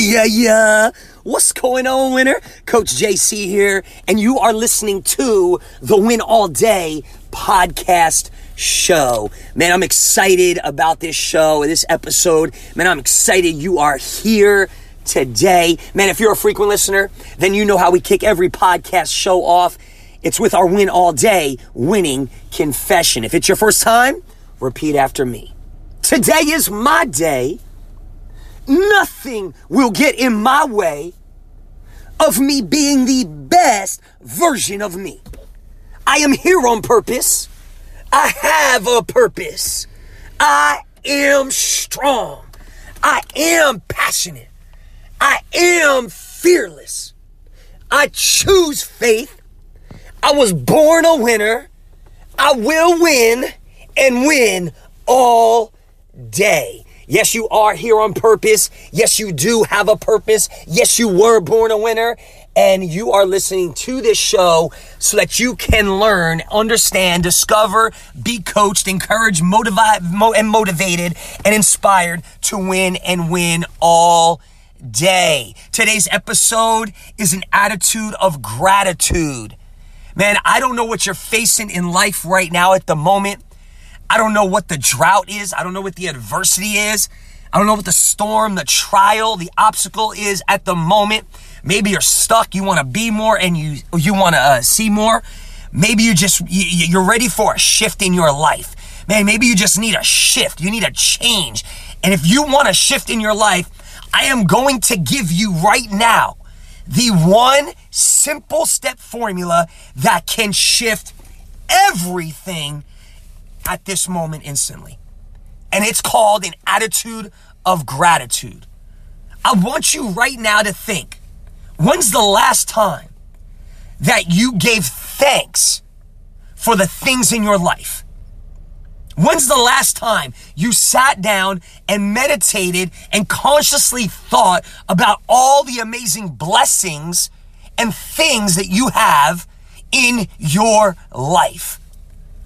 Yeah. What's going on, winner? Coach JC here, and you are listening to the Win All Day podcast show. Man, I'm excited about this show, this episode. Man, I'm excited you are here today. Man, if you're a frequent listener, then you know how we kick every podcast show off. It's with our Win All Day winning confession. If it's your first time, repeat after me. Today is my day. Nothing will get in my way of me being the best version of me. I am here on purpose. I have a purpose. I am strong. I am passionate. I am fearless. I choose faith. I was born a winner. I will win and win all day. Yes, you are here on purpose. Yes, you do have a purpose. Yes, you were born a winner. And you are listening to this show so that you can learn, understand, discover, be coached, encouraged, motivated, and inspired to win and win all day. Today's episode is an attitude of gratitude. Man, I don't know what you're facing in life right now at the moment. I don't know what the drought is. I don't know what the adversity is. I don't know what the storm, the trial, the obstacle is at the moment. Maybe you're stuck. You want to be more and you want to see more. Maybe you're ready for a shift in your life. Man, maybe you just need a shift. You need a change. And if you want a shift in your life, I am going to give you right now the one simple step formula that can shift everything at this moment instantly. And it's called an attitude of gratitude. I want you right now to think, when's the last time that you gave thanks for the things in your life? When's the last time you sat down and meditated and consciously thought about all the amazing blessings and things that you have in your life?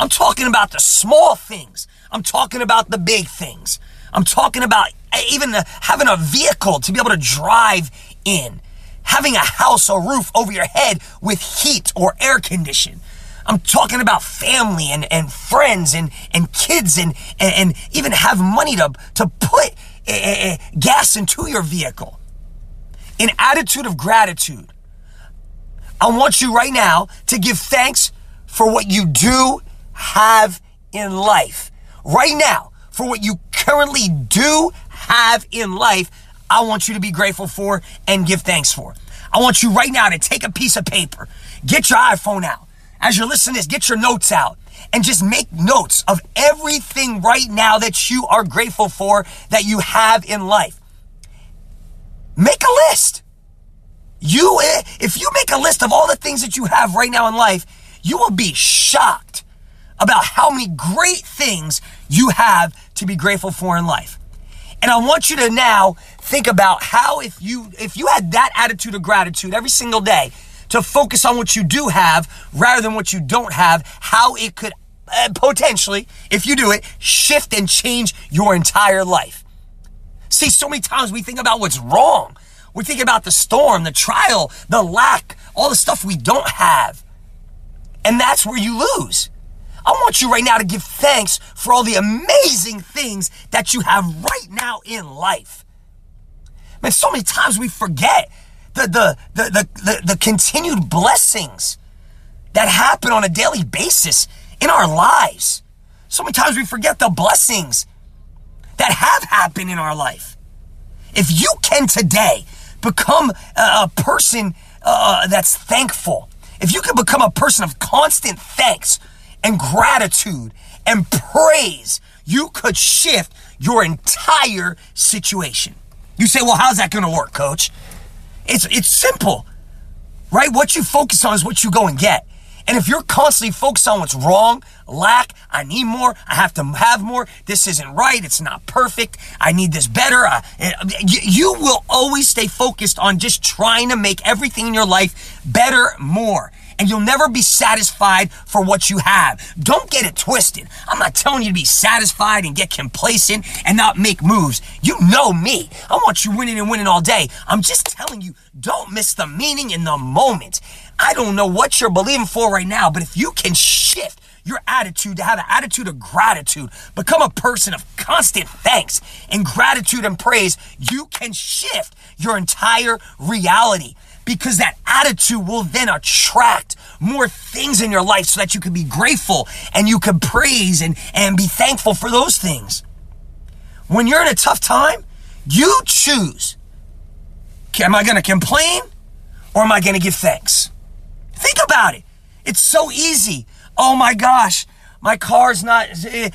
I'm talking about the small things. I'm talking about the big things. I'm talking about even having a vehicle to be able to drive in, having a house or roof over your head with heat or air condition. I'm talking about family and friends and kids and even have money to put gas into your vehicle. An attitude of gratitude. I want you right now to give thanks for what you do have in life. Right now, for what you currently do have in life, I want you to be grateful for and give thanks for. I want you right now to take a piece of paper, get your iPhone out. As you're listening to this, get your notes out and just make notes of everything right now that you are grateful for that you have in life. Make a list. If you make a list of all the things that you have right now in life, you will be shocked about how many great things you have to be grateful for in life. And I want you to now think about how if you had that attitude of gratitude every single day to focus on what you do have rather than what you don't have, how it could potentially, if you do it, shift and change your entire life. See, so many times we think about what's wrong. We think about the storm, the trial, the lack, all the stuff we don't have. And that's where you lose. I want you right now to give thanks for all the amazing things that you have right now in life. Man, so many times we forget the continued blessings that happen on a daily basis in our lives. So many times we forget the blessings that have happened in our life. If you can today become a person that's thankful, if you can become a person of constant thanks and gratitude and praise, you could shift your entire situation. You say, well, how's that going to work, Coach? It's simple, right? What you focus on is what you go and get. And if you're constantly focused on what's wrong, lack, I need more, I have to have more, this isn't right, it's not perfect, I need this better, you will always stay focused on just trying to make everything in your life better, more. and you'll never be satisfied for what you have. Don't get it twisted. I'm not telling you to be satisfied and get complacent and not make moves. You know me. I want you winning and winning all day. I'm just telling you, don't miss the meaning in the moment. I don't know what you're believing for right now, but if you can shift your attitude to have an attitude of gratitude, become a person of constant thanks and gratitude and praise, you can shift your entire reality, because that attitude will then attract more things in your life so that you can be grateful and you can praise and be thankful for those things. When you're in a tough time, you choose. Am I going to complain or am I going to give thanks? Think about it. It's so easy. Oh my gosh, my car's not driving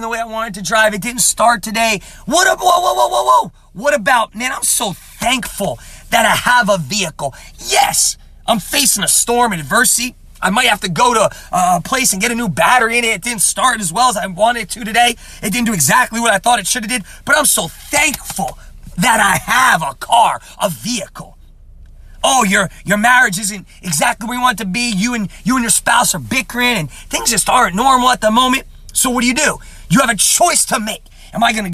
the way I wanted to drive. It didn't start today. Whoa. What about, man, I'm so thankful that I have a vehicle. Yes, I'm facing a storm and adversity. I might have to go to a place and get a new battery in it. It didn't start as well as I wanted it to today. It didn't do exactly what I thought it should have did, but I'm so thankful that I have a car, a vehicle. Oh, your marriage isn't exactly where you want it to be. You and your spouse are bickering and things just aren't normal at the moment. So what do? You have a choice to make. Am I gonna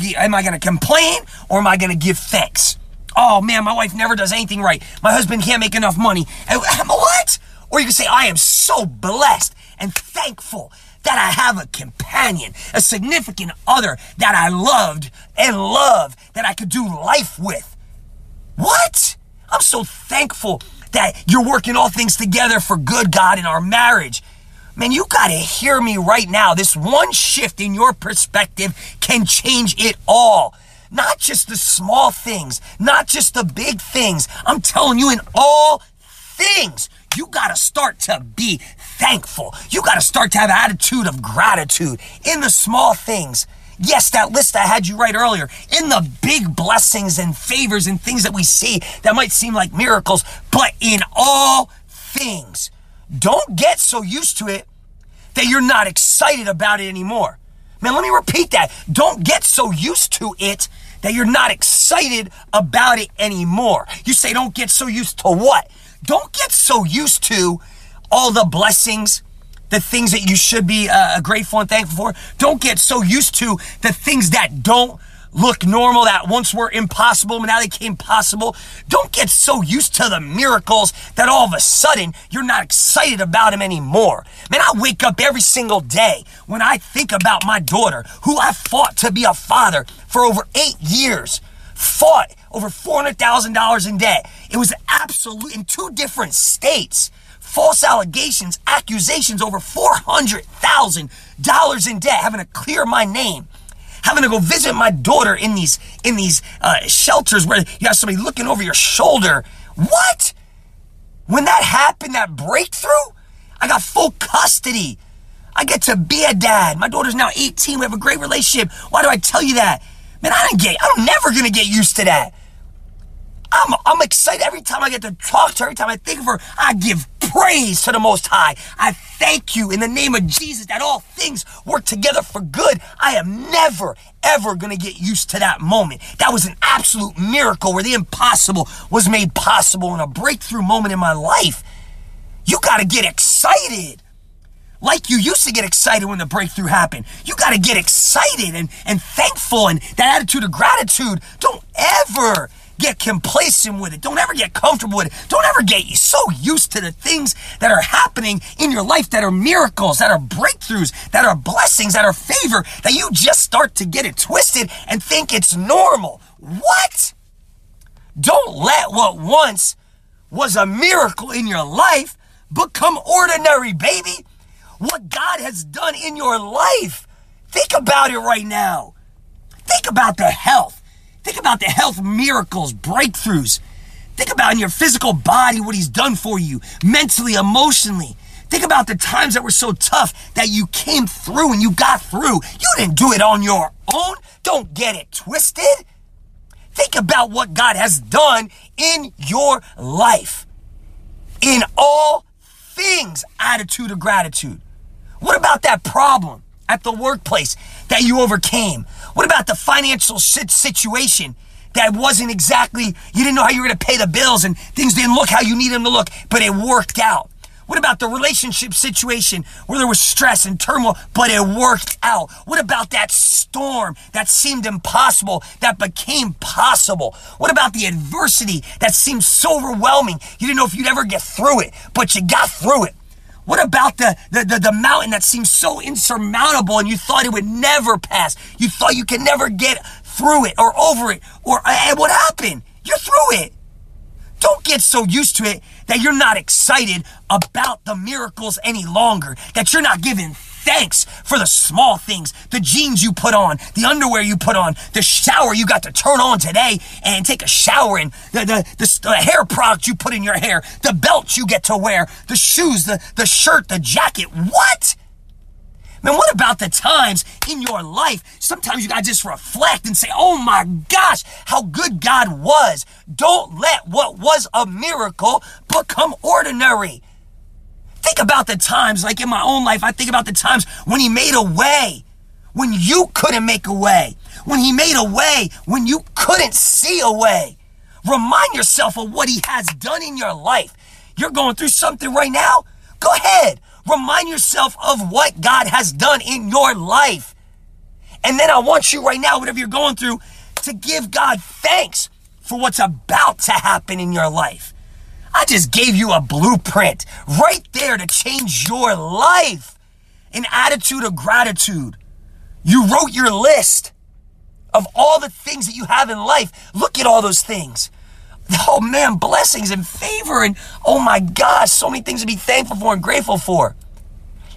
complain or am I gonna give thanks? Oh man, my wife never does anything right. My husband can't make enough money. What? Or you can say, I am so blessed and thankful that I have a companion, a significant other that I loved and love, that I could do life with. What? I'm so thankful that you're working all things together for good, God, in our marriage. Man, you got to hear me right now. This one shift in your perspective can change it all. Not just the small things, not just the big things. I'm telling you, in all things, you got to start to be thankful. You got to start to have an attitude of gratitude in the small things. Yes, that list I had you write earlier, in the big blessings and favors and things that we see that might seem like miracles, but in all things. Don't get so used to it that you're not excited about it anymore. Man, let me repeat that. Don't get so used to it that you're not excited about it anymore. You say, don't get so used to what? Don't get so used to all the blessings, the things that you should be grateful and thankful for. Don't get so used to the things that don't look normal, that once were impossible, but now they became possible. Don't get so used to the miracles that all of a sudden you're not excited about them anymore. Man, I wake up every single day when I think about my daughter, who I fought to be a father for over 8 years, fought over $400,000 in debt. It was absolute in 2 different states. False allegations, accusations over $400,000 in debt, having to clear my name, having to go visit my daughter in these shelters where you have somebody looking over your shoulder. What? When that happened, that breakthrough, I got full custody. I get to be a dad. My daughter's now 18. We have a great relationship. Why do I tell you that? Man, I'm never going to get used to that. I'm excited every time I get to talk to her, every time I think of her. I give praise to the Most High. I thank you in the name of Jesus that all things work together for good. I am never, ever going to get used to that moment. That was an absolute miracle where the impossible was made possible in a breakthrough moment in my life. You got to get excited. Like you used to get excited when the breakthrough happened. You got to get excited and thankful, and that attitude of gratitude. Don't ever get complacent with it. Don't ever get comfortable with it. Don't ever get so used to the things that are happening in your life that are miracles, that are breakthroughs, that are blessings, that are favor, that you just start to get it twisted and think it's normal. What? Don't let what once was a miracle in your life become ordinary, baby. What God has done in your life. Think about it right now. Think about the health. Think about the health miracles, breakthroughs. Think about in your physical body what he's done for you, mentally, emotionally. Think about the times that were so tough that you came through and you got through. You didn't do it on your own. Don't get it twisted. Think about what God has done in your life. In all things, attitude of gratitude. What about that problem at the workplace that you overcame? What about the financial situation that wasn't exactly, you didn't know how you were going to pay the bills and things didn't look how you needed them to look, but it worked out? What about the relationship situation where there was stress and turmoil, but it worked out? What about that storm that seemed impossible, that became possible? What about the adversity that seemed so overwhelming, you didn't know if you'd ever get through it, but you got through it? What about the mountain that seemed so insurmountable and you thought it would never pass? You thought you could never get through it or over it, and what happened? You're through it. Don't get so used to it that you're not excited about the miracles any longer, that you're not giving thanks for the small things, the jeans you put on, the underwear you put on, the shower you got to turn on today and take a shower in, the hair product you put in your hair, the belt you get to wear, the shoes, the shirt, the jacket. What? Man, what about the times in your life? Sometimes you gotta just reflect and say, oh my gosh, how good God was. Don't let what was a miracle become ordinary. Think about the times, like in my own life, I think about the times when he made a way, when you couldn't make a way, when he made a way, when you couldn't see a way. Remind yourself of what he has done in your life. You're going through something right now? Go ahead. Remind yourself of what God has done in your life. And then I want you right now, whatever you're going through, to give God thanks for what's about to happen in your life. I just gave you a blueprint right there to change your life. An attitude of gratitude. You wrote your list of all the things that you have in life. Look at all those things. Oh man, blessings and favor and oh my gosh, so many things to be thankful for and grateful for.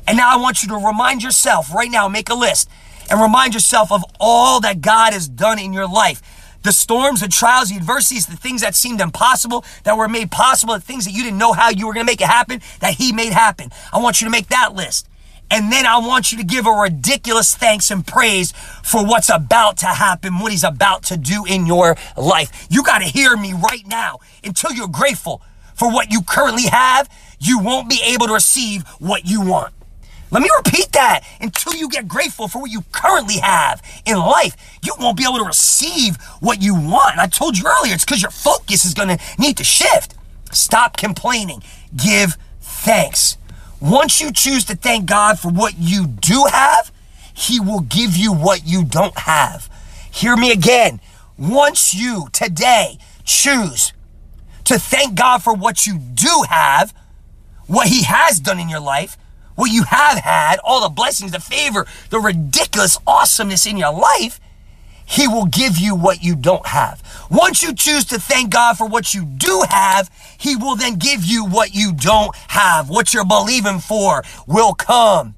And now I want you to remind yourself right now, make a list and remind yourself of all that God has done in your life. The storms, the trials, the adversities, the things that seemed impossible that were made possible, the things that you didn't know how you were going to make it happen that he made happen. I want you to make that list. And then I want you to give a ridiculous thanks and praise for what's about to happen, what he's about to do in your life. You got to hear me right now. Until you're grateful for what you currently have, you won't be able to receive what you want. Let me repeat that. Until you get grateful for what you currently have in life, you won't be able to receive what you want. I told you earlier, it's because your focus is going to need to shift. Stop complaining. Give thanks. Once you choose to thank God for what you do have, he will give you what you don't have. Hear me again. Once you today choose to thank God for what you do have, what he has done in your life, what you have had, all the blessings, the favor, the ridiculous awesomeness in your life, he will give you what you don't have. Once you choose to thank God for what you do have, he will then give you what you don't have. What you're believing for will come.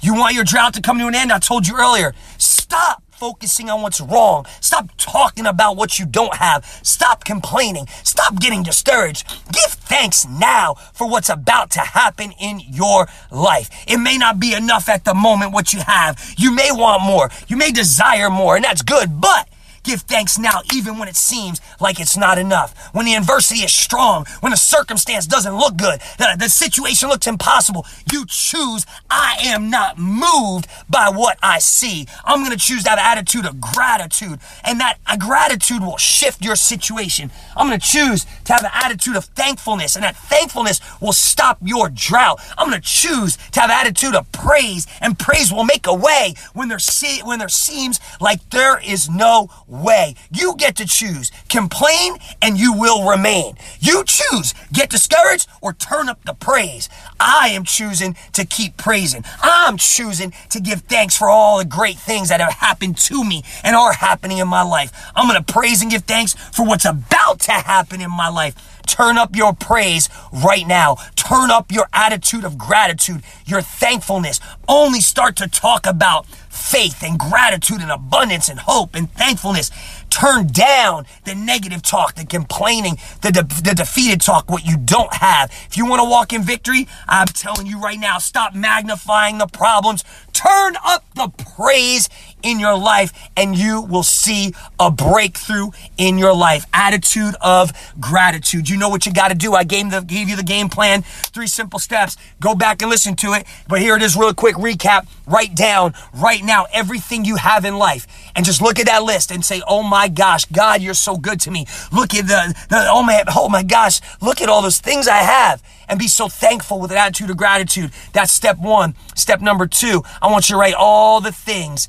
You want your drought to come to an end? I told you earlier. Stop focusing on what's wrong. Stop talking about what you don't have. Stop complaining. Stop getting discouraged. Give thanks now for what's about to happen in your life. It may not be enough at the moment what you have. You may want more. You may desire more, and that's good, but give thanks now, even when it seems like it's not enough. When the adversity is strong, when the circumstance doesn't look good, the situation looks impossible, you choose, I am not moved by what I see. I'm going to choose that attitude of gratitude, and that gratitude will shift your situation. I'm going to choose to have an attitude of thankfulness, and that thankfulness will stop your drought. I'm going to choose to have an attitude of praise, and praise will make a way when there seems like there is no way. You get to choose. Complain and you will remain. You choose. Get discouraged or turn up the praise. I am choosing to keep praising. I'm choosing to give thanks for all the great things that have happened to me and are happening in my life. I'm going to praise and give thanks for what's about to happen in my life. Turn up your praise right now. Turn up your attitude of gratitude, your thankfulness. Only start to talk about faith and gratitude and abundance and hope and thankfulness. Turn down the negative talk, the complaining, the defeated talk, what you don't have. If you want to walk in victory, I'm telling you right now, stop magnifying the problems. Turn up the praise in your life and you will see a breakthrough in your life. Attitude of gratitude. You know what you got to do. I gave you the game plan, 3 simple steps. Go back and listen to it. But here it is, real quick recap. Write down right now everything you have in life and just look at that list and say, oh my my gosh, God, you're so good to me. Look at oh my gosh, look at all those things I have, and be so thankful with an attitude of gratitude. That's step one. Step number two, I want you to write all the things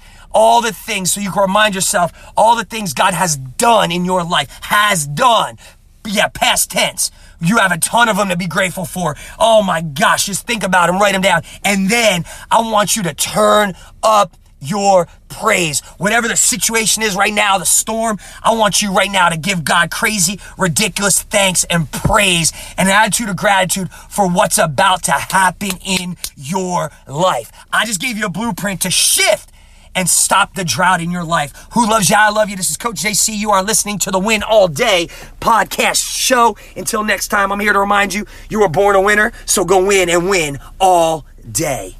so you can remind yourself all the things God has done in your life, has done. Yeah, past tense. You have a ton of them to be grateful for. Oh my gosh, just think about them, write them down. And then I want you to turn up your praise. Whatever the situation is right now, the storm, I want you right now to give God crazy, ridiculous thanks and praise and an attitude of gratitude for what's about to happen in your life. I just gave you a blueprint to shift and stop the drought in your life. Who loves you? I love you. This is Coach JC. You are listening to the Win All Day podcast show. Until next time, I'm here to remind you, you were born a winner, so go win and win all day.